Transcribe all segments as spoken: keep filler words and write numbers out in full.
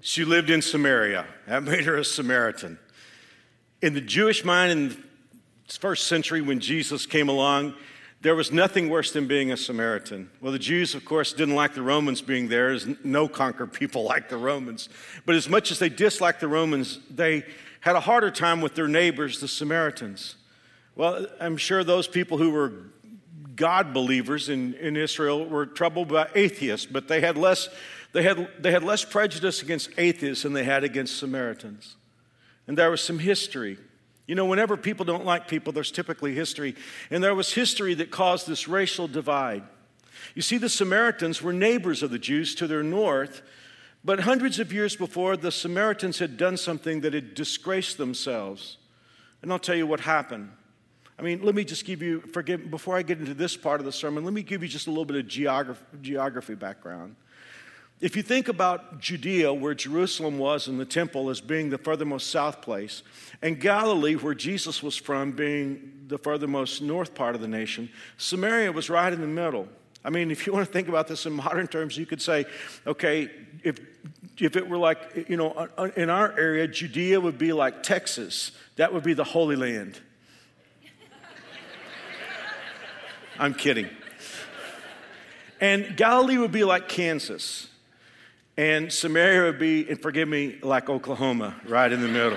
She lived in Samaria. That made her a Samaritan. In the Jewish mind in the first century when Jesus came along, there was nothing worse than being a Samaritan. Well, the Jews, of course, didn't like the Romans being there, as no conquered people like the Romans. But as much as they disliked the Romans, they had a harder time with their neighbors, the Samaritans. Well, I'm sure those people who were God believers in, in Israel were troubled by atheists, but they had less... They had, they had less prejudice against atheists than they had against Samaritans. And there was some history. You know, whenever people don't like people, there's typically history. And there was history that caused this racial divide. You see, the Samaritans were neighbors of the Jews to their north, but hundreds of years before, the Samaritans had done something that had disgraced themselves. And I'll tell you what happened. I mean, let me just give you, forgive, before I get into this part of the sermon, let me give you just a little bit of geography, geography background. If you think about Judea, where Jerusalem was and the temple, as being the furthermost south place, and Galilee, where Jesus was from, being the furthermost north part of the nation, Samaria was right in the middle. I mean, if you want to think about this in modern terms, you could say, okay, if if it were like, you know, in our area, Judea would be like Texas. That would be the Holy Land. I'm kidding. And Galilee would be like Kansas. And Samaria would be, and forgive me, like Oklahoma, right in the middle.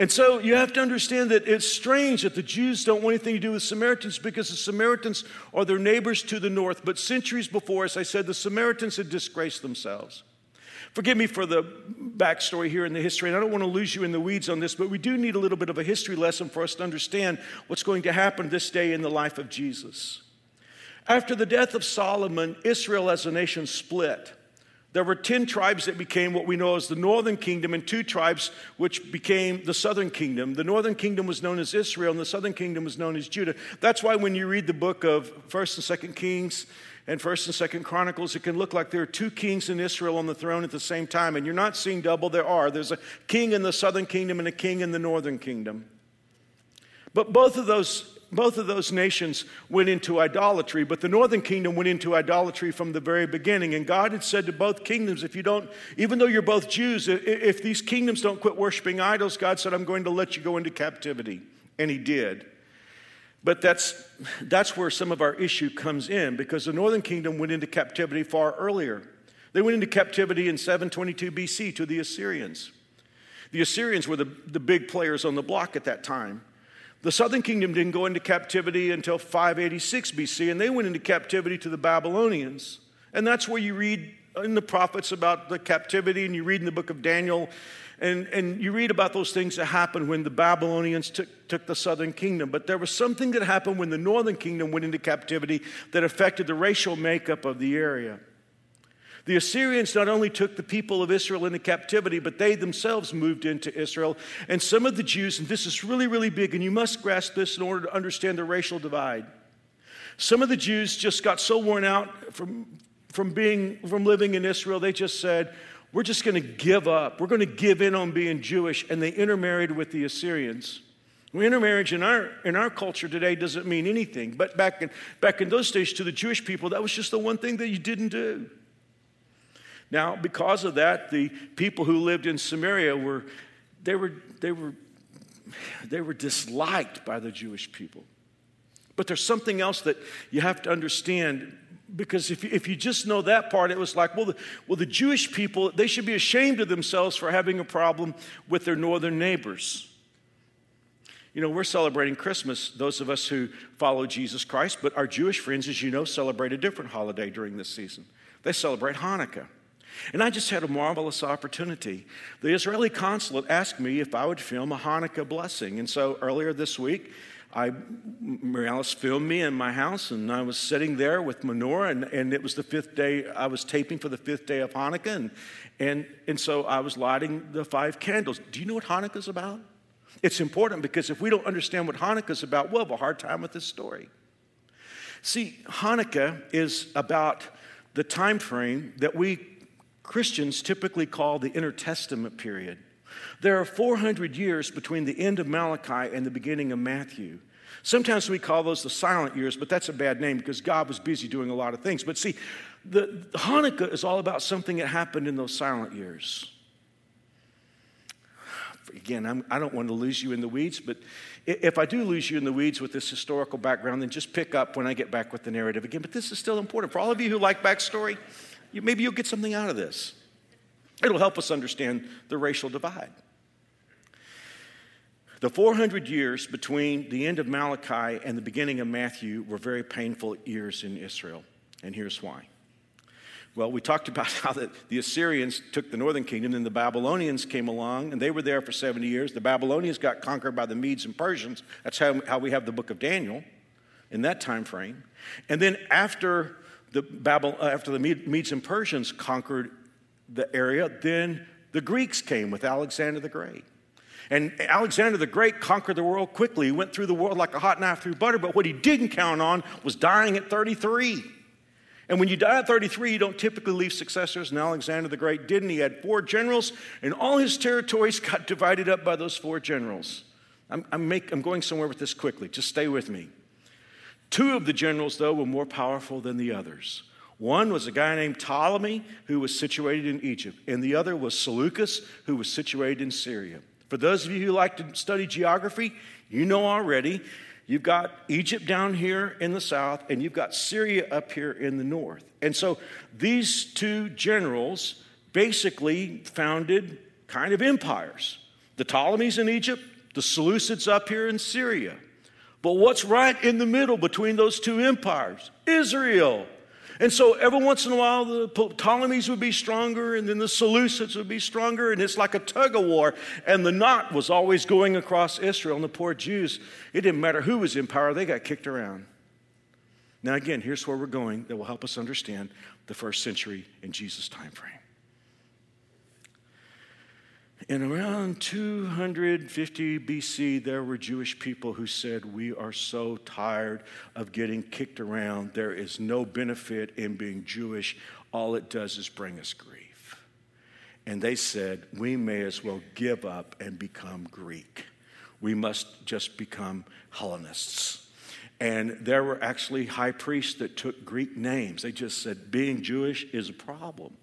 And so you have to understand that it's strange that the Jews don't want anything to do with Samaritans because the Samaritans are their neighbors to the north. But centuries before, as I said, the Samaritans had disgraced themselves. Forgive me for the backstory here in the history, and I don't want to lose you in the weeds on this, but we do need a little bit of a history lesson for us to understand what's going to happen this day in the life of Jesus. After the death of Solomon, Israel as a nation split. There were ten tribes that became what we know as the northern kingdom and two tribes which became the southern kingdom. The northern kingdom was known as Israel and the southern kingdom was known as Judah. That's why when you read the book of First and Second Kings and First and Second Chronicles, it can look like there are two kings in Israel on the throne at the same time. And you're not seeing double, there are. There's a king in the southern kingdom and a king in the northern kingdom. But both of those Both of those nations went into idolatry, but the northern kingdom went into idolatry from the very beginning. And God had said to both kingdoms, if you don't, even though you're both Jews, if these kingdoms don't quit worshiping idols, God said, I'm going to let you go into captivity. And he did. But that's that's where some of our issue comes in, because the northern kingdom went into captivity far earlier. They went into captivity in seven twenty-two B C to the Assyrians. The Assyrians were the, the big players on the block at that time. The southern kingdom didn't go into captivity until five eighty-six B C, and they went into captivity to the Babylonians. And that's where you read in the prophets about the captivity, and you read in the book of Daniel, and, and you read about those things that happened when the Babylonians took, took the southern kingdom. But there was something that happened when the northern kingdom went into captivity that affected the racial makeup of the area. The Assyrians not only took the people of Israel into captivity, but they themselves moved into Israel. And some of the Jews, and this is really, really big, and you must grasp this in order to understand the racial divide. Some of the Jews just got so worn out from, from, being, from living in Israel, they just said, we're just going to give up. We're going to give in on being Jewish. And they intermarried with the Assyrians. Well, intermarriage in our in our culture today doesn't mean anything. But back in, back in those days, to the Jewish people, that was just the one thing that you didn't do. Now, because of that, the people who lived in Samaria were, they were, they were, they were disliked by the Jewish people. But there's something else that you have to understand, because if you, if you just know that part, it was like, well, the, well, the Jewish people, they should be ashamed of themselves for having a problem with their northern neighbors. You know, we're celebrating Christmas, those of us who follow Jesus Christ, but our Jewish friends, as you know, celebrate a different holiday during this season. They celebrate Hanukkah. And I just had a marvelous opportunity. The Israeli consulate asked me if I would film a Hanukkah blessing. And so earlier this week, I, Morales filmed me in my house, and I was sitting there with menorah, and, and it was the fifth day. I was taping for the fifth day of Hanukkah, and, and, and so I was lighting the five candles. Do you know what Hanukkah is about? It's important because if we don't understand what Hanukkah is about, we'll have a hard time with this story. See, Hanukkah is about the time frame that we Christians typically call the intertestament period. There are four hundred years between the end of Malachi and the beginning of Matthew. Sometimes we call those the silent years, but that's a bad name because God was busy doing a lot of things. But see, the, the Hanukkah is all about something that happened in those silent years. Again, I'm, I don't want to lose you in the weeds, but if I do lose you in the weeds with this historical background, then just pick up when I get back with the narrative again. But this is still important. For all of you who like backstory, you, maybe you'll get something out of this. It'll help us understand the racial divide. The four hundred years between the end of Malachi and the beginning of Matthew were very painful years in Israel, and here's why. Well, we talked about how the, the Assyrians took the northern kingdom, and the Babylonians came along, and they were there for seventy years. The Babylonians got conquered by the Medes and Persians. That's how, how we have the book of Daniel in that time frame. And then after the, Babel, after the Medes and Persians conquered the area, then the Greeks came with Alexander the Great. And Alexander the Great conquered the world quickly. He went through the world like a hot knife through butter, but what he didn't count on was dying at thirty-three. And when you die at thirty-three, you don't typically leave successors, and Alexander the Great didn't. He had four generals, and all his territories got divided up by those four generals. I'm, I'm, make, I'm going somewhere with this quickly. Just stay with me. Two of the generals, though, were more powerful than the others. One was a guy named Ptolemy, who was situated in Egypt, and the other was Seleucus, who was situated in Syria. For those of you who like to study geography, you know already, you've got Egypt down here in the south, and you've got Syria up here in the north. And so these two generals basically founded kind of empires. The Ptolemies in Egypt, the Seleucids up here in Syria. But what's right in the middle between those two empires? Israel. And so every once in a while, the Ptolemies would be stronger, and then the Seleucids would be stronger, and it's like a tug-of-war, and the knot was always going across Israel, and the poor Jews, it didn't matter who was in power, they got kicked around. Now again, here's where we're going that will help us understand the first century in Jesus' time frame. In around two hundred fifty B C, there were Jewish people who said, we are so tired of getting kicked around. There is no benefit in being Jewish. All it does is bring us grief. And they said, we may as well give up and become Greek. We must just become Hellenists. And there were actually high priests that took Greek names. They just said, being Jewish is a problem.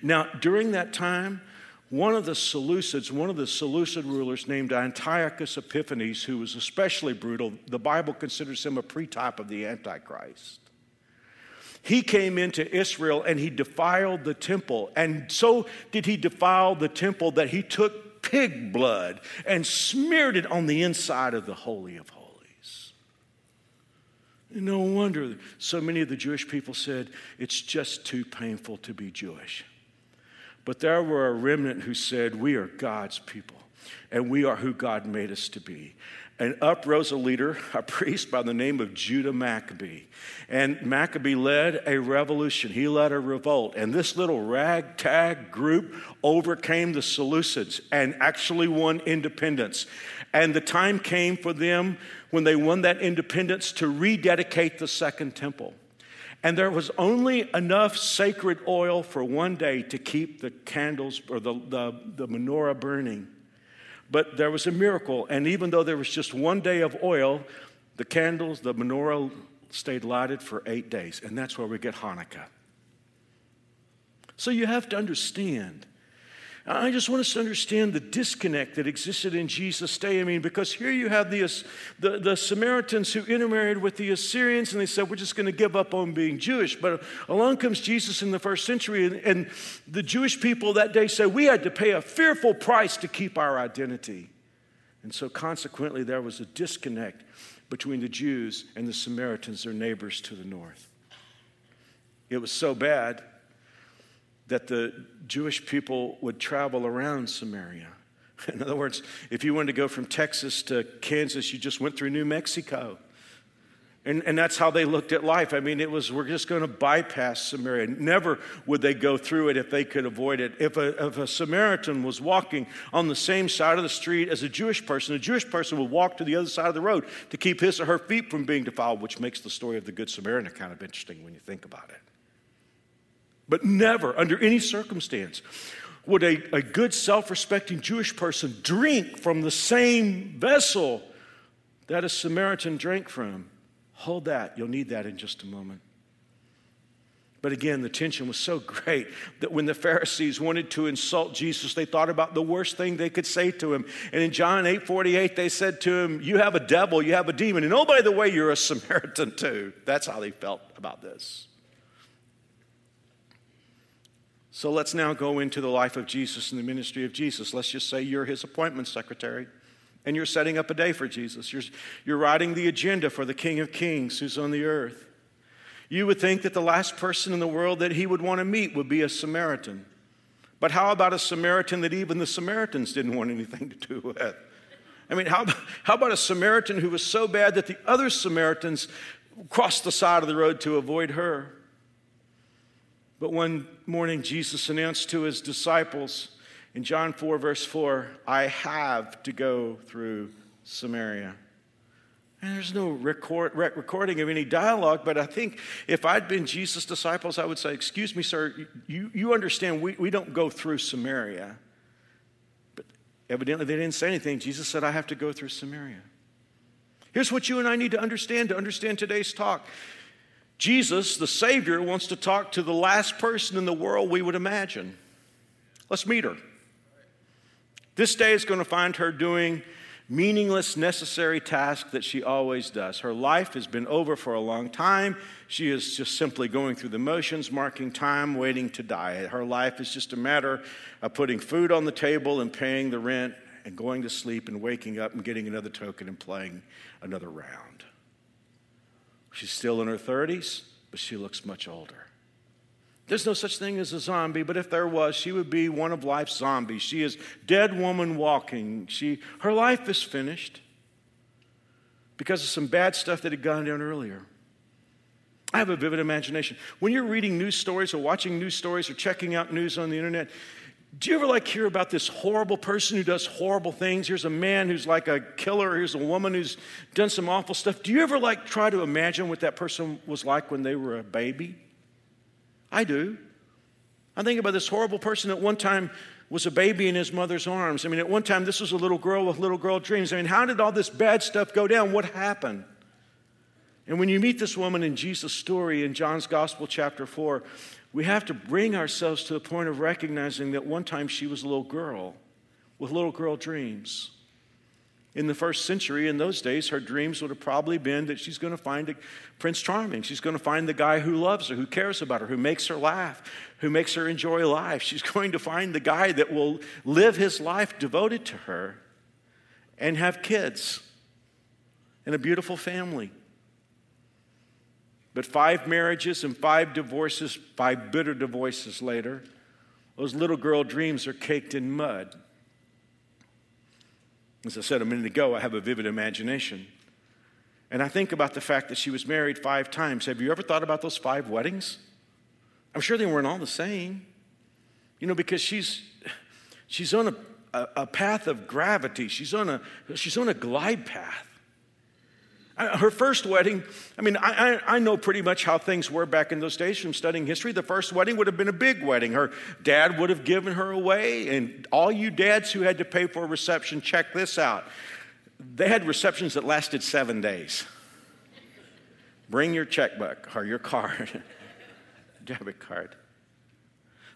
Now, during that time, One of the Seleucids, one of the Seleucid rulers named Antiochus Epiphanes, who was especially brutal, the Bible considers him a pre-type of the Antichrist. He came into Israel and he defiled the temple. And so did he defile the temple that he took pig blood and smeared it on the inside of the Holy of Holies. No wonder so many of the Jewish people said, it's just too painful to be Jewish. But there were a remnant who said, we are God's people, and we are who God made us to be. And up rose a leader, a priest by the name of Judah Maccabee. And Maccabee led a revolution. He led a revolt. And this little ragtag group overcame the Seleucids and actually won independence. And the time came for them when they won that independence to rededicate the Second Temple. And there was only enough sacred oil for one day to keep the candles or the, the, the menorah burning. But there was a miracle. And even though there was just one day of oil, the candles, the menorah stayed lighted for eight days. And that's where we get Hanukkah. So you have to understand. I just want us to understand the disconnect that existed in Jesus' day. I mean, because here you have the, the, the Samaritans who intermarried with the Assyrians, and they said, we're just going to give up on being Jewish. But along comes Jesus in the first century, and, and the Jewish people that day said, we had to pay a fearful price to keep our identity. And so consequently, there was a disconnect between the Jews and the Samaritans, their neighbors to the north. It was so bad that the Jewish people would travel around Samaria. In other words, if you wanted to go from Texas to Kansas, you just went through New Mexico. And, and that's how they looked at life. I mean, it was, we're just going to bypass Samaria. Never would they go through it if they could avoid it. If a, if a Samaritan was walking on the same side of the street as a Jewish person, a Jewish person would walk to the other side of the road to keep his or her feet from being defiled, which makes the story of the Good Samaritan kind of interesting when you think about it. But never, under any circumstance, would a, a good, self-respecting Jewish person drink from the same vessel that a Samaritan drank from. Hold that. You'll need that in just a moment. But again, the tension was so great that when the Pharisees wanted to insult Jesus, they thought about the worst thing they could say to him. And in John eight forty-eight, they said to him, "You have a devil, you have a demon. And oh, by the way, you're a Samaritan too." That's how they felt about this. So let's now go into the life of Jesus and the ministry of Jesus. Let's just say you're his appointment secretary. And you're setting up a day for Jesus. You're, you're writing the agenda for the King of Kings who's on the earth. You would think that the last person in the world that he would want to meet would be a Samaritan. But how about a Samaritan that even the Samaritans didn't want anything to do with? I mean, how, how about a Samaritan who was so bad that the other Samaritans crossed the side of the road to avoid her? But one morning, Jesus announced to his disciples, in John four, verse four, "I have to go through Samaria." And there's no record, recording of any dialogue, but I think if I'd been Jesus' disciples, I would say, "Excuse me, sir, you, you understand we, we don't go through Samaria." But evidently they didn't say anything. Jesus said, "I have to go through Samaria." Here's what you and I need to understand to understand today's talk. Jesus, the Savior, wants to talk to the last person in the world we would imagine. Let's meet her. This day is going to find her doing meaningless, necessary tasks that she always does. Her life has been over for a long time. She is just simply going through the motions, marking time, waiting to die. Her life is just a matter of putting food on the table and paying the rent and going to sleep and waking up and getting another token and playing another round. She's still in her thirties, but she looks much older. There's no such thing as a zombie, but if there was, she would be one of life's zombies. She is dead woman walking. She, her life is finished because of some bad stuff that had gone down earlier. I have a vivid imagination. When you're reading news stories or watching news stories or checking out news on the internet, do you ever like hear about this horrible person who does horrible things? Here's a man who's like a killer. Here's a woman who's done some awful stuff. Do you ever like try to imagine what that person was like when they were a baby? I do. I think about this horrible person at one time was a baby in his mother's arms. I mean, at one time, this was a little girl with little girl dreams. I mean, how did all this bad stuff go down? What happened? And when you meet this woman in Jesus' story in John's Gospel, chapter four, we have to bring ourselves to the point of recognizing that one time she was a little girl with little girl dreams. In the first century, in those days, her dreams would have probably been that she's going to find a Prince Charming. She's going to find the guy who loves her, who cares about her, who makes her laugh, who makes her enjoy life. She's going to find the guy that will live his life devoted to her and have kids and a beautiful family. But five marriages and five divorces, five bitter divorces later, those little girl dreams are caked in mud. As I said a minute ago, I have a vivid imagination. And I think about the fact that she was married five times. Have you ever thought about those five weddings? I'm sure they weren't all the same. You know, because she's she's on a, a, a path of gravity. She's on a she's on a glide path. I, her first wedding, I mean, I, I, I know pretty much how things were back in those days from studying history. The first wedding would have been a big wedding. Her dad would have given her away. And all you dads who had to pay for a reception, check this out. They had receptions that lasted seven days. Bring your checkbook or your card, debit card.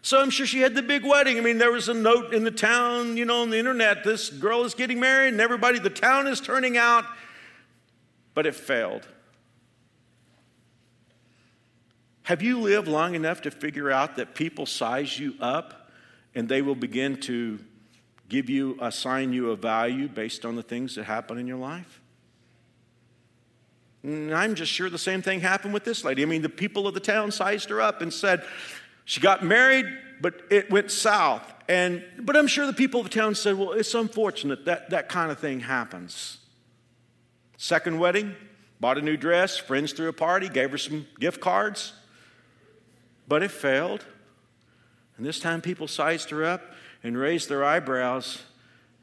So I'm sure she had the big wedding. I mean, there was a note in the town, you know, on the internet, this girl is getting married and everybody, the town is turning out. But it failed. Have you lived long enough to figure out that people size you up and they will begin to give you, assign you a value based on the things that happen in your life? And I'm just sure the same thing happened with this lady. I mean, the people of the town sized her up and said, she got married, but it went south. And, but I'm sure the people of the town said, well, it's unfortunate that that kind of thing happens. Second wedding, bought a new dress, friends threw a party, gave her some gift cards, but it failed. And this time people sized her up and raised their eyebrows.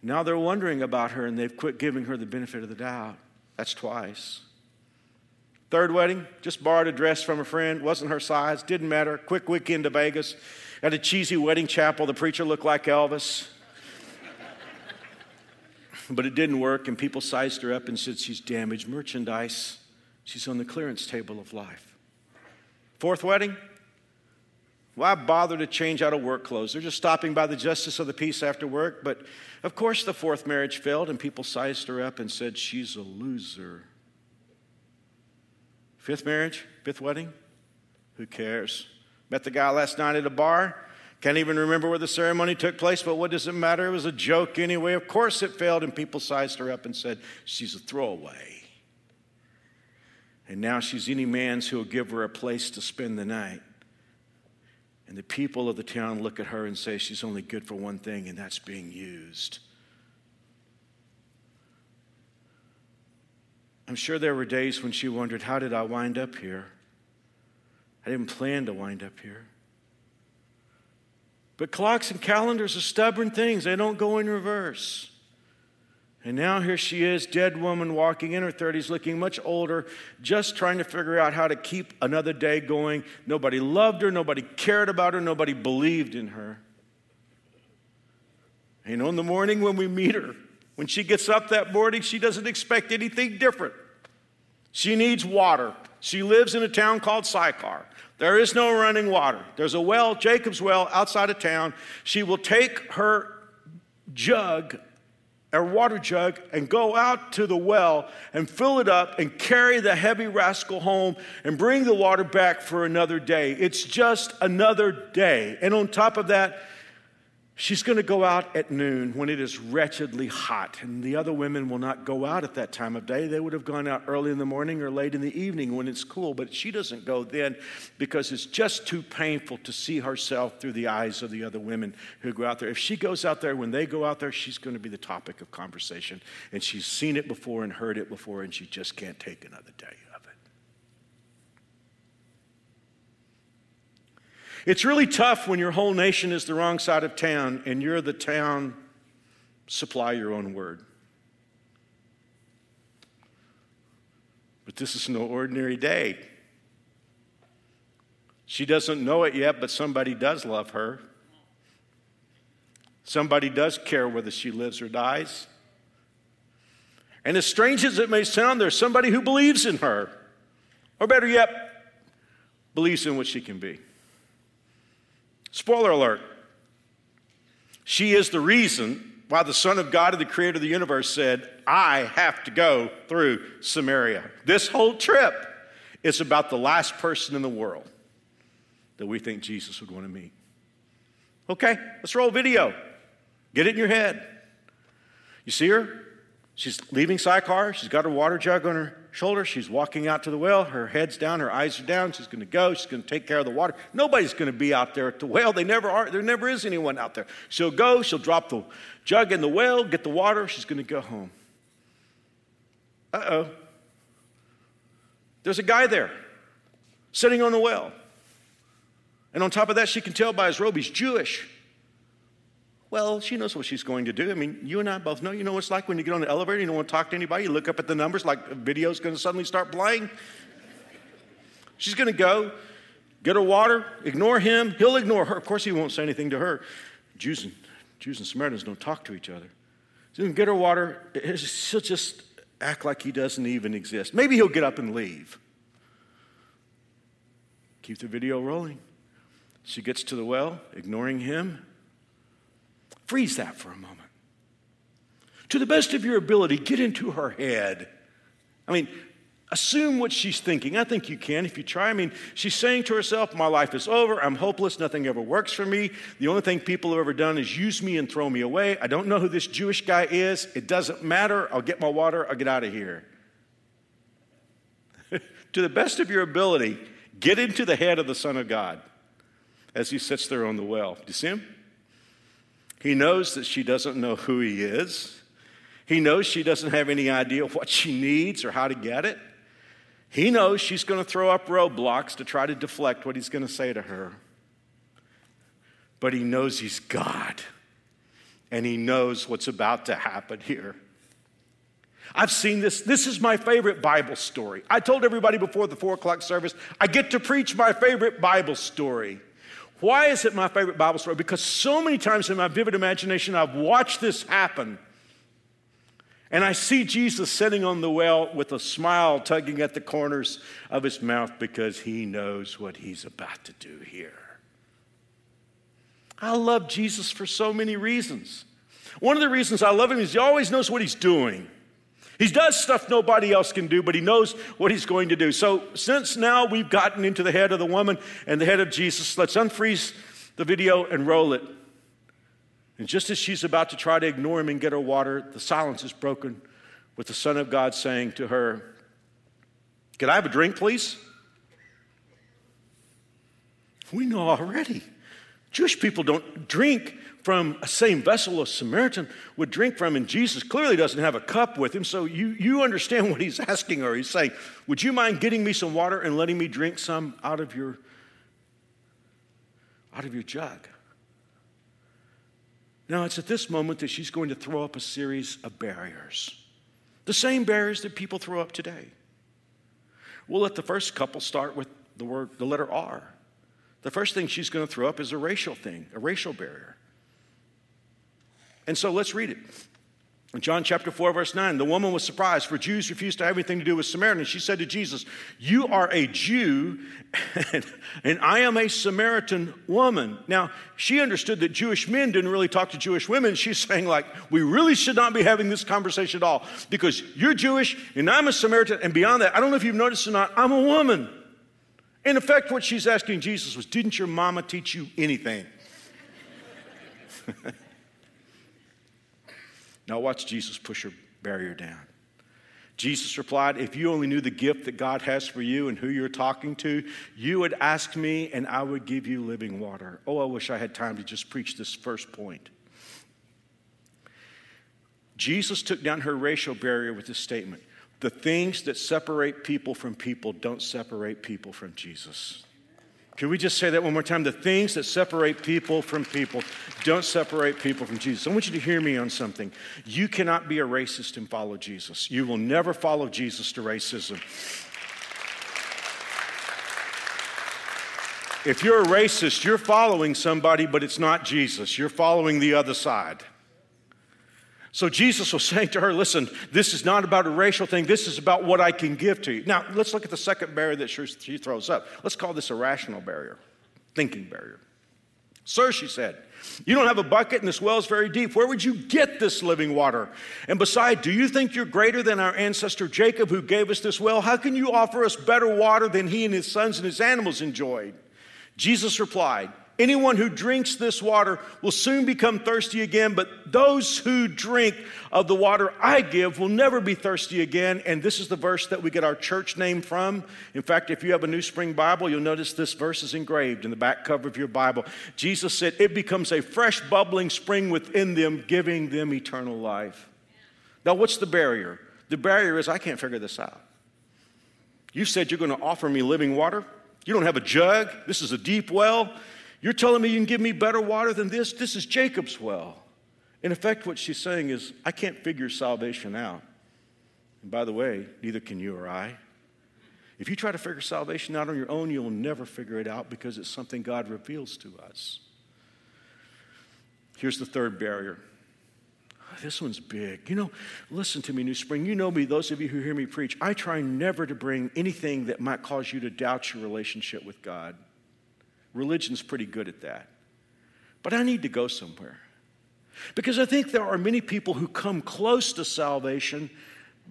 Now they're wondering about her, and they've quit giving her the benefit of the doubt. That's twice. Third wedding, just borrowed a dress from a friend, wasn't her size, didn't matter. Quick weekend to Vegas. At a cheesy wedding chapel, the preacher looked like Elvis. But it didn't work, and people sized her up and said she's damaged merchandise. She's on the clearance table of life. Fourth wedding, why bother to change out of work clothes? They're just stopping by the justice of the peace after work. But, of course, the fourth marriage failed, and people sized her up and said she's a loser. Fifth marriage, fifth wedding, who cares? Met the guy last night at a bar. Can't even remember where the ceremony took place, but what does it matter? It was a joke anyway. Of course it failed, and people sized her up and said, she's a throwaway. And now she's any man's who'll give her a place to spend the night. And the people of the town look at her and say, she's only good for one thing, and that's being used. I'm sure there were days when she wondered, how did I wind up here? I didn't plan to wind up here. But clocks and calendars are stubborn things. They don't go in reverse. And now here she is, dead woman walking in her thirties, looking much older, just trying to figure out how to keep another day going. Nobody loved her. Nobody cared about her. Nobody believed in her. And on the morning when we meet her, when she gets up that morning, she doesn't expect anything different. She needs water. She lives in a town called Sychar. There is no running water. There's a well, Jacob's well, outside of town. She will take her jug, her water jug, and go out to the well and fill it up and carry the heavy rascal home and bring the water back for another day. It's just another day. And on top of that, she's going to go out at noon when it is wretchedly hot, and the other women will not go out at that time of day. They would have gone out early in the morning or late in the evening when it's cool, but she doesn't go then because it's just too painful to see herself through the eyes of the other women who go out there. If she goes out there when they go out there, she's going to be the topic of conversation, and she's seen it before and heard it before, and she just can't take another day of it. It's really tough when your whole nation is the wrong side of town and you're the town, supply your own word. But this is no ordinary day. She doesn't know it yet, but somebody does love her. Somebody does care whether she lives or dies. And as strange as it may sound, there's somebody who believes in her. Or better yet, believes in what she can be. Spoiler alert, she is the reason why the Son of God, the Creator of the universe, said, I have to go through Samaria. This whole trip is about the last person in the world that we think Jesus would want to meet. Okay, let's roll video. Get it in your head. You see her? She's leaving Sychar. She's got her water jug on her shoulder. She's walking out to the well. Her head's down. Her eyes are down. She's going to go. She's going to take care of the water. Nobody's going to be out there at the well. They never are. There never is anyone out there. She'll go. She'll drop the jug in the well, get the water. She's going to go home. Uh-oh. There's a guy there sitting on the well. And on top of that, she can tell by his robe he's Jewish. Well, she knows what she's going to do. I mean, you and I both know. You know what it's like when you get on the elevator, you don't want to talk to anybody. You look up at the numbers like a video's going to suddenly start playing. She's going to go, get her water, ignore him. He'll ignore her. Of course, he won't say anything to her. Jews and, Jews and Samaritans don't talk to each other. She's going to get her water. She'll just act like he doesn't even exist. Maybe he'll get up and leave. Keep the video rolling. She gets to the well, ignoring him. Freeze that for a moment. To the best of your ability, get into her head. I mean, assume what she's thinking. I think you can if you try. I mean, she's saying to herself, my life is over. I'm hopeless. Nothing ever works for me. The only thing people have ever done is use me and throw me away. I don't know who this Jewish guy is. It doesn't matter. I'll get my water. I'll get out of here. To the best of your ability, get into the head of the Son of God. as he sits there on the well. Do you see him? He knows that she doesn't know who he is. He knows she doesn't have any idea what she needs or how to get it. He knows she's going to throw up roadblocks to try to deflect what he's going to say to her. But he knows he's God, and he knows what's about to happen here. I've seen this. This is my favorite Bible story. I told everybody before the four o'clock service, I get to preach my favorite Bible story. Why is it my favorite Bible story? Because so many times in my vivid imagination, I've watched this happen. And I see Jesus sitting on the well with a smile tugging at the corners of his mouth because he knows what he's about to do here. I love Jesus for so many reasons. One of the reasons I love him is he always knows what he's doing. He does stuff nobody else can do, but he knows what he's going to do. So since now we've gotten into the head of the woman and the head of Jesus, let's unfreeze the video and roll it. And just as she's about to try to ignore him and get her water, the silence is broken with the Son of God saying to her, "Can I have a drink, please?" We know already. Jewish people don't drink from the same vessel a Samaritan would drink from, and Jesus clearly doesn't have a cup with him, so you, you understand what he's asking her. He's saying, would you mind getting me some water and letting me drink some out of your, out of your jug? Now, it's at this moment that she's going to throw up a series of barriers, the same barriers that people throw up today. We'll let the first couple start with the word, the letter R. The first thing she's going to throw up is a racial thing, a racial barrier. And so let's read it. In John chapter four, verse nine, the woman was surprised, for Jews refused to have anything to do with Samaritans. She said to Jesus, "You are a Jew, and, and I am a Samaritan woman." Now, she understood that Jewish men didn't really talk to Jewish women. She's saying, like, we really should not be having this conversation at all, because you're Jewish, and I'm a Samaritan, and beyond that, I don't know if you've noticed or not, I'm a woman. In effect, what she's asking Jesus was, didn't your mama teach you anything? Now watch Jesus push her barrier down. Jesus replied, "If you only knew the gift that God has for you and who you're talking to, you would ask me and I would give you living water." Oh, I wish I had time to just preach this first point. Jesus took down her racial barrier with this statement: the things that separate people from people don't separate people from Jesus. Can we just say that one more time? The things that separate people from people don't separate people from Jesus. I want you to hear me on something. You cannot be a racist and follow Jesus. You will never follow Jesus to racism. If you're a racist, you're following somebody, but it's not Jesus. You're following the other side. So Jesus was saying to her, listen, this is not about a racial thing. This is about what I can give to you. Now, let's look at the second barrier that she throws up. Let's call this a rational barrier, thinking barrier. "Sir," she said, "you don't have a bucket and this well is very deep. Where would you get this living water? And besides, do you think you're greater than our ancestor Jacob who gave us this well? How can you offer us better water than he and his sons and his animals enjoyed?" Jesus replied, "Anyone who drinks this water will soon become thirsty again, but those who drink of the water I give will never be thirsty again." And this is the verse that we get our church name from. In fact, if you have a New Spring Bible, you'll notice this verse is engraved in the back cover of your Bible. Jesus said, "It becomes a fresh bubbling spring within them, giving them eternal life." Now, what's the barrier? The barrier is, I can't figure this out. You said you're going to offer me living water. You don't have a jug. This is a deep well. You're telling me you can give me better water than this? This is Jacob's well. In effect, what she's saying is, I can't figure salvation out. And by the way, neither can you or I. If you try to figure salvation out on your own, you'll never figure it out because it's something God reveals to us. Here's the third barrier. This one's big. You know, listen to me, New Spring. You know me, those of you who hear me preach. I try never to bring anything that might cause you to doubt your relationship with God. Religion's pretty good at that. But I need to go somewhere. Because I think there are many people who come close to salvation,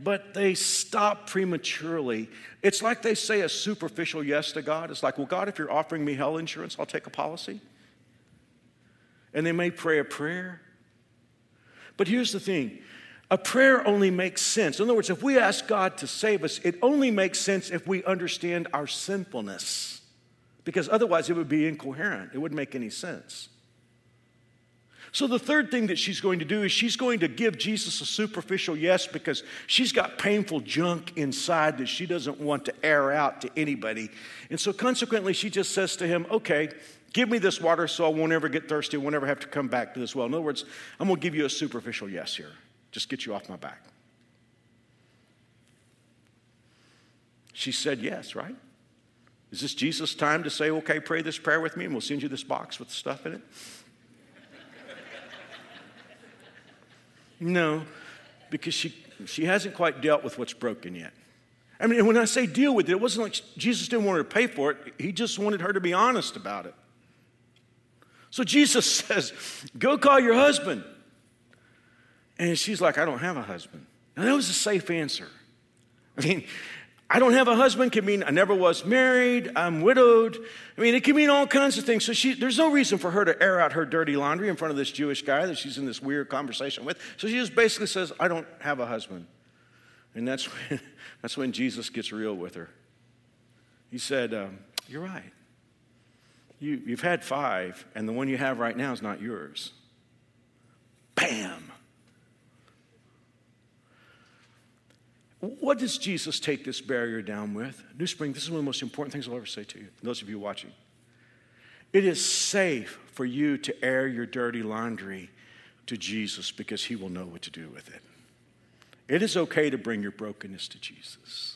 but they stop prematurely. It's like they say a superficial yes to God. It's like, well, God, if you're offering me health insurance, I'll take a policy. And they may pray a prayer. But here's the thing. A prayer only makes sense. In other words, if we ask God to save us, it only makes sense if we understand our sinfulness. because otherwise it would be incoherent. It wouldn't make any sense. So the third thing that she's going to do is she's going to give Jesus a superficial yes because she's got painful junk inside that she doesn't want to air out to anybody. And so consequently, she just says to him, okay, give me this water so I won't ever get thirsty, I won't ever have to come back to this well. In other words, I'm going to give you a superficial yes here. Just get you off my back. She said yes, right? Is this Jesus' time to say, okay, pray this prayer with me and we'll send you this box with stuff in it? No, because she she hasn't quite dealt with what's broken yet. I mean, when I say deal with it, it wasn't like Jesus didn't want her to pay for it. He just wanted her to be honest about it. So Jesus says, go call your husband. And she's like, I don't have a husband. Now, that was a safe answer. I mean, I don't have a husband can mean I never was married, I'm widowed. I mean, it can mean all kinds of things. So she, there's no reason for her to air out her dirty laundry in front of this Jewish guy that she's in this weird conversation with. So she just basically says, I don't have a husband. And that's when, that's when Jesus gets real with her. He said, um, you're right. You, you've had five, and the one you have right now is not yours. Bam! What does Jesus take this barrier down with? New Spring, this is one of the most important things I'll ever say to you, those of you watching. It is safe for you to air your dirty laundry to Jesus because he will know what to do with it. It is okay to bring your brokenness to Jesus.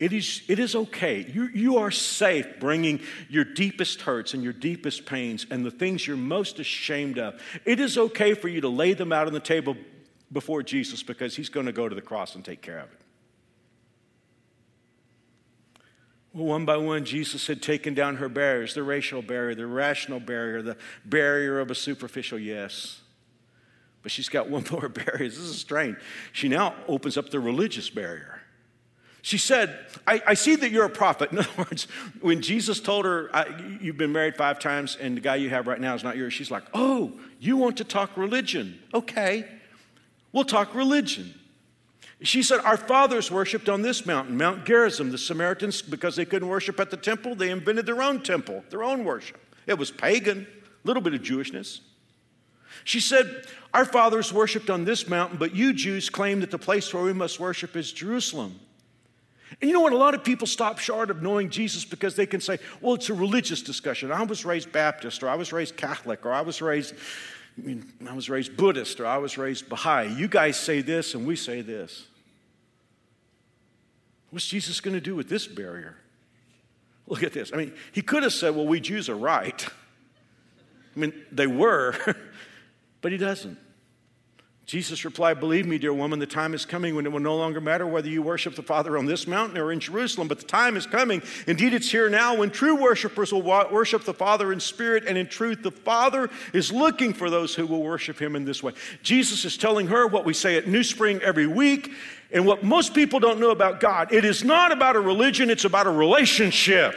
It is, it is okay. You, you are safe bringing your deepest hurts and your deepest pains and the things you're most ashamed of. It is okay for you to lay them out on the table before Jesus because he's going to go to the cross and take care of it. Well, one by one, Jesus had taken down her barriers, the racial barrier, the rational barrier, the barrier of a superficial yes. But she's got one more barrier. This is strange. She now opens up the religious barrier. She said, I, I see that you're a prophet. In other words, when Jesus told her, I, you've been married five times and the guy you have right now is not yours, she's like, oh, you want to talk religion? Okay, we'll talk religion. She said, our fathers worshipped on this mountain, Mount Gerizim. The Samaritans, because they couldn't worship at the temple, they invented their own temple, their own worship. It was pagan, a little bit of Jewishness. She said, our fathers worshipped on this mountain, but you Jews claim that the place where we must worship is Jerusalem. And you know what? A lot of people stop short of knowing Jesus because they can say, well, it's a religious discussion. I was raised Baptist, or I was raised Catholic, or I was raised... I mean, I was raised Buddhist, or I was raised Baha'i. You guys say this, and we say this. What's Jesus going to do with this barrier? Look at this. I mean, he could have said, well, we Jews are right. I mean, they were, but he doesn't. Jesus replied, believe me, dear woman, the time is coming when it will no longer matter whether you worship the Father on this mountain or in Jerusalem, but the time is coming, indeed it's here now, when true worshipers will worship the Father in spirit and in truth. The Father is looking for those who will worship him in this way. Jesus is telling her what we say at New Spring every week and what most people don't know about God. It is not about a religion, it's about a relationship.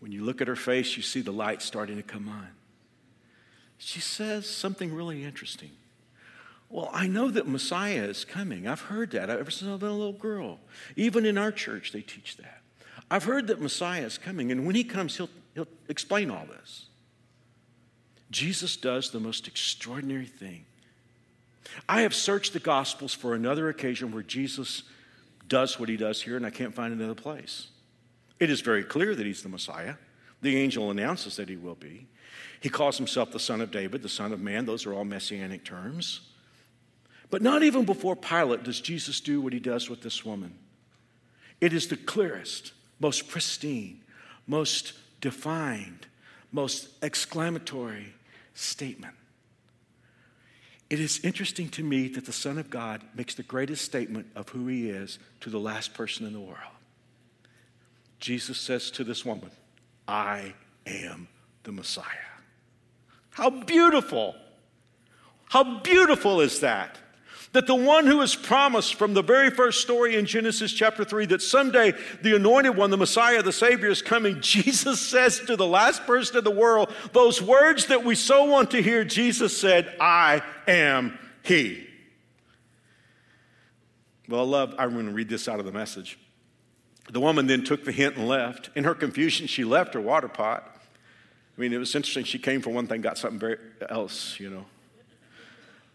When you look at her face, you see the light starting to come on. She says something really interesting. Well, I know that Messiah is coming. I've heard that ever since I've been a little girl. Even in our church, they teach that. I've heard that Messiah is coming, and when he comes, he'll, he'll explain all this. Jesus does the most extraordinary thing. I have searched the Gospels for another occasion where Jesus does what he does here, and I can't find another place. It is very clear that he's the Messiah. The angel announces that he will be. He calls himself the Son of David, the Son of Man. Those are all messianic terms. But not even before Pilate does Jesus do what he does with this woman. It is the clearest, most pristine, most defined, most exclamatory statement. It is interesting to me that the Son of God makes the greatest statement of who he is to the last person in the world. Jesus says to this woman, I am the Messiah. How beautiful. How beautiful is that? That the one who is promised from the very first story in Genesis chapter three, that someday the anointed one, the Messiah, the Savior is coming, Jesus says to the last person in the world, those words that we so want to hear, Jesus said, I am he. Well, I love, I'm going to read this out of the Message. The woman then took the hint and left. In her confusion, she left her water pot. I mean, it was interesting. She came for one thing, got something very else, you know.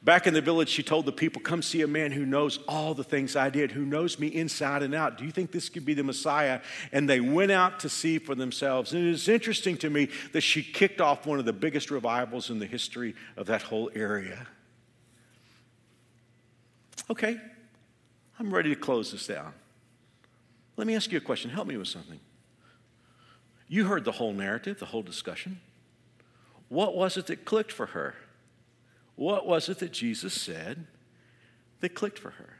Back in the village, she told the people, come see a man who knows all the things I did, who knows me inside and out. Do you think this could be the Messiah? And they went out to see for themselves. And it is interesting to me that she kicked off one of the biggest revivals in the history of that whole area. Okay, I'm ready to close this down. Let me ask you a question. Help me with something. You heard the whole narrative, the whole discussion. What was it that clicked for her? What was it that Jesus said that clicked for her?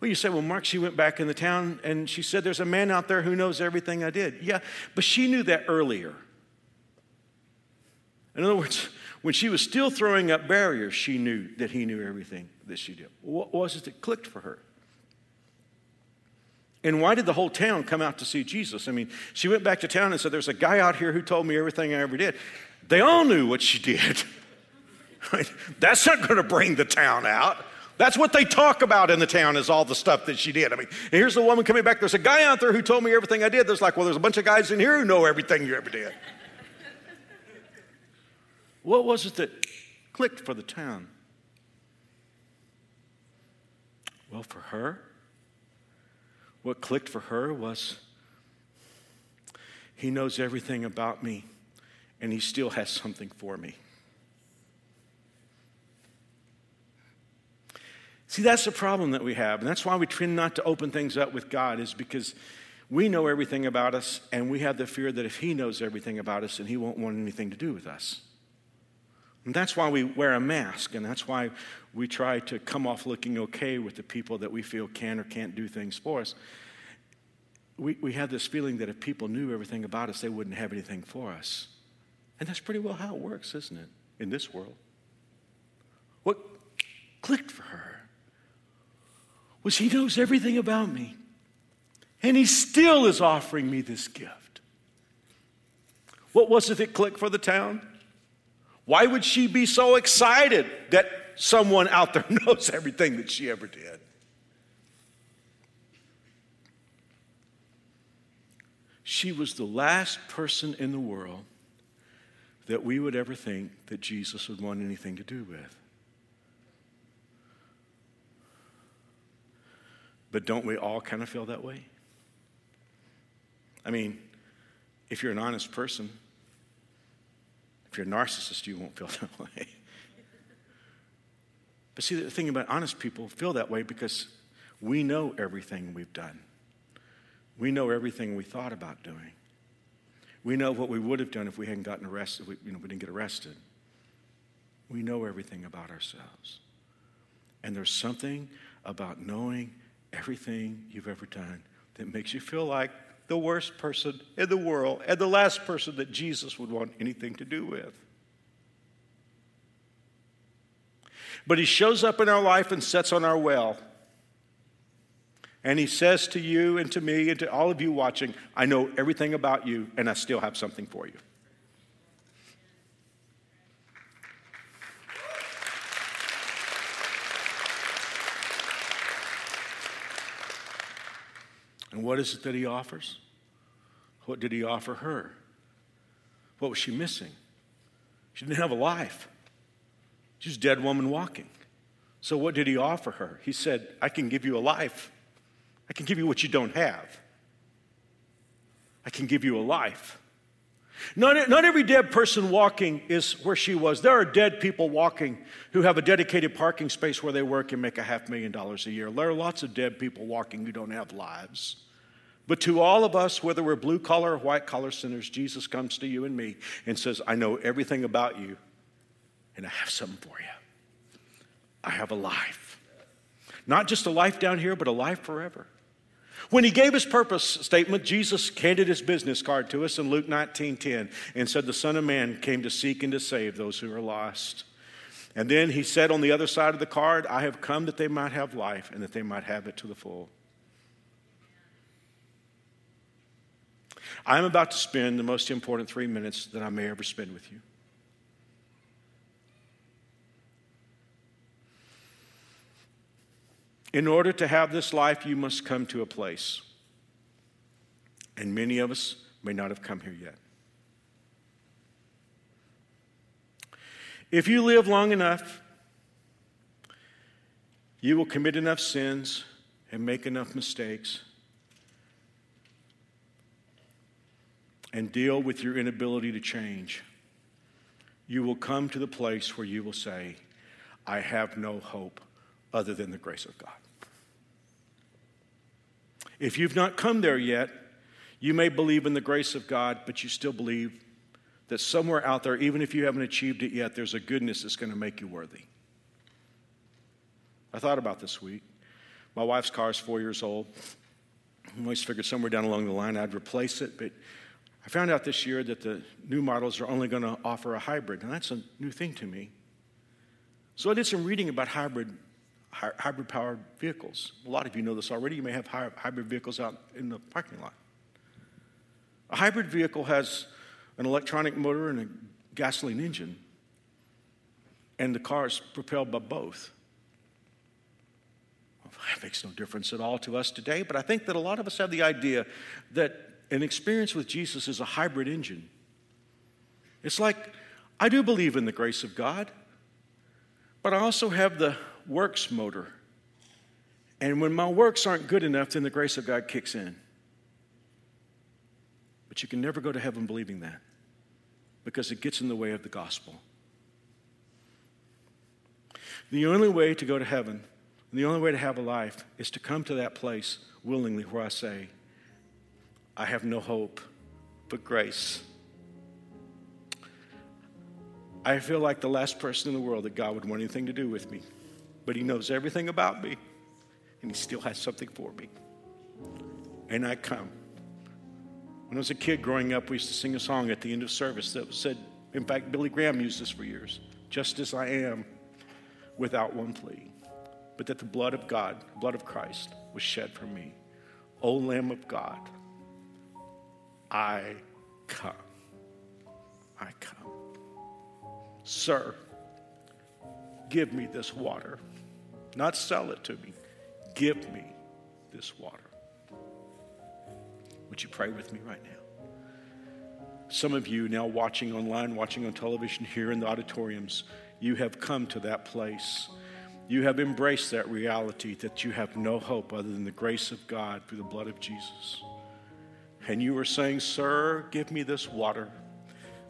Well, you say, well, Mark, she went back in the town and she said, there's a man out there who knows everything I did. Yeah, but she knew that earlier. In other words, when she was still throwing up barriers, she knew that he knew everything that she did. What was it that clicked for her? And why did the whole town come out to see Jesus? I mean, she went back to town and said, there's a guy out here who told me everything I ever did. They all knew what she did. Right? That's not going to bring the town out. That's what they talk about in the town, is all the stuff that she did. I mean, and here's the woman coming back. There's a guy out there who told me everything I did. There's like, well, there's a bunch of guys in here who know everything you ever did. What was it that clicked for the town? Well, for her, what clicked for her was, he knows everything about me, and he still has something for me. See, that's the problem that we have, and that's why we tend not to open things up with God, is because we know everything about us, and we have the fear that if he knows everything about us, then he won't want anything to do with us. And that's why we wear a mask, and that's why we try to come off looking okay with the people that we feel can or can't do things for us. We we have this feeling that if people knew everything about us, they wouldn't have anything for us. And that's pretty well how it works, isn't it, in this world? What clicked for her was, he knows everything about me, and he still is offering me this gift. What was it that clicked for the town? Why would she be so excited that someone out there knows everything that she ever did? She was the last person in the world that we would ever think that Jesus would want anything to do with. But don't we all kind of feel that way? I mean, if you're an honest person, if you're a narcissist, you won't feel that way. But see, the thing about honest people feel that way because we know everything we've done. We know everything we thought about doing. We know what we would have done if we hadn't gotten arrested, we, you know, we didn't get arrested. We know everything about ourselves. And there's something about knowing everything you've ever done that makes you feel like the worst person in the world, and the last person that Jesus would want anything to do with. But he shows up in our life and sits on our well. And he says to you and to me and to all of you watching, I know everything about you, and I still have something for you. And what is it that he offers? What did he offer her? What was she missing? She didn't have a life. She was a dead woman walking. So what did he offer her? He said, I can give you a life. I can give you what you don't have. I can give you a life. Not, not every dead person walking is where she was. There are dead people walking who have a dedicated parking space where they work and make a half million dollars a year. There are lots of dead people walking who don't have lives. But to all of us, whether we're blue-collar or white-collar sinners, Jesus comes to you and me and says, I know everything about you, and I have something for you. I have a life. Not just a life down here, but a life forever. When he gave his purpose statement, Jesus handed his business card to us in Luke nineteen ten and said, the Son of Man came to seek and to save those who are lost. And then he said on the other side of the card, I have come that they might have life and that they might have it to the full. I'm about to spend the most important three minutes that I may ever spend with you. In order to have this life, you must come to a place. And many of us may not have come here yet. If you live long enough, you will commit enough sins and make enough mistakes and deal with your inability to change. You will come to the place where you will say, I have no hope other than the grace of God. If you've not come there yet, you may believe in the grace of God, but you still believe that somewhere out there, even if you haven't achieved it yet, there's a goodness that's going to make you worthy. I thought about this week. My wife's car is four years old. I always figured somewhere down along the line I'd replace it, but I found out this year that the new models are only going to offer a hybrid, and that's a new thing to me. So I did some reading about hybrid hybrid-powered vehicles. A lot of you know this already. You may have hybrid vehicles out in the parking lot. A hybrid vehicle has an electronic motor and a gasoline engine, and the car is propelled by both. Well, that makes no difference at all to us today, but I think that a lot of us have the idea that an experience with Jesus is a hybrid engine. It's like, I do believe in the grace of God, but I also have the works motor. And when my works aren't good enough, then the grace of God kicks in. But you can never go to heaven believing that, because it gets in the way of the gospel. The only way to go to heaven, the only way to have a life, is to come to that place willingly where I say, I have no hope but grace. I feel like the last person in the world that God would want anything to do with me, but he knows everything about me, and he still has something for me. And I come. When I was a kid growing up, we used to sing a song at the end of service that said, in fact, Billy Graham used this for years, just as I am, without one plea, but that the blood of God, the blood of Christ, was shed for me. O Lamb of God, I come. I come. Sir, give me this water. Not sell it to me. Give me this water. Would you pray with me right now? Some of you now watching online, watching on television, here in the auditoriums, you have come to that place. You have embraced that reality that you have no hope other than the grace of God through the blood of Jesus. And you were saying, sir, give me this water.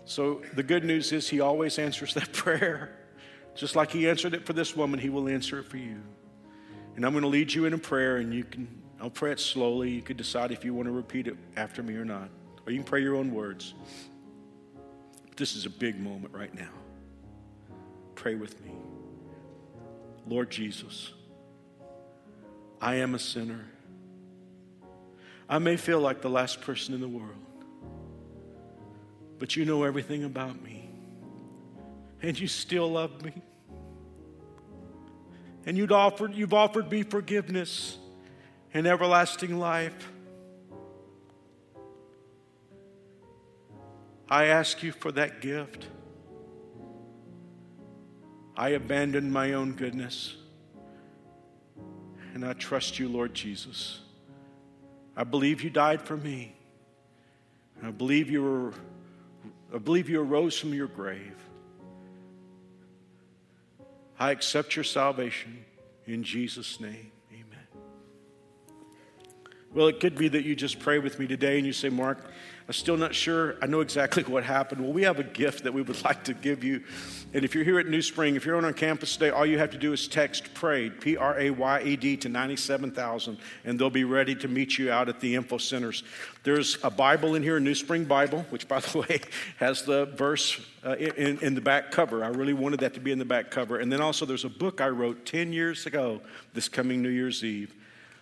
So the good news is he always answers that prayer. Just like he answered it for this woman, he will answer it for you. And I'm going to lead you in a prayer, and you can, I'll pray it slowly. You could decide if you want to repeat it after me or not. Or you can pray your own words. But this is a big moment right now. Pray with me. Lord Jesus, I am a sinner. I may feel like the last person in the world, but you know everything about me, and you still love me, and you'd offered, you've offered me forgiveness and everlasting life. I ask you for that gift. I abandon my own goodness, and I trust you, Lord Jesus. I believe you died for me. And I believe you were, I believe you arose from your grave. I accept your salvation in Jesus' name. Amen. Well, it could be that you just pray with me today and you say, Mark, I'm still not sure. I know exactly what happened. Well, we have a gift that we would like to give you. And if you're here at New Spring, if you're on our campus today, all you have to do is text PRAYED, P R A Y E D, to ninety-seven thousand, and they'll be ready to meet you out at the info centers. There's a Bible in here, a New Spring Bible, which, by the way, has the verse uh, in, in the back cover. I really wanted that to be in the back cover. And then also there's a book I wrote ten years ago this coming New Year's Eve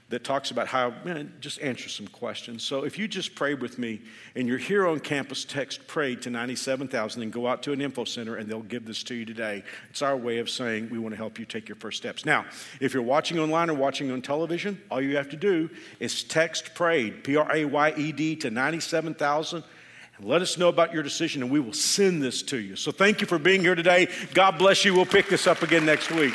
that talks about how, man, just answer some questions. So if you just pray with me and you're here on campus, text PRAY to ninety-seven thousand and go out to an info center and they'll give this to you today. It's our way of saying we want to help you take your first steps. Now, if you're watching online or watching on television, all you have to do is text PRAYED, P R A Y E D, to ninety-seven thousand. And let us know about your decision and we will send this to you. So thank you for being here today. God bless you. We'll pick this up again next week.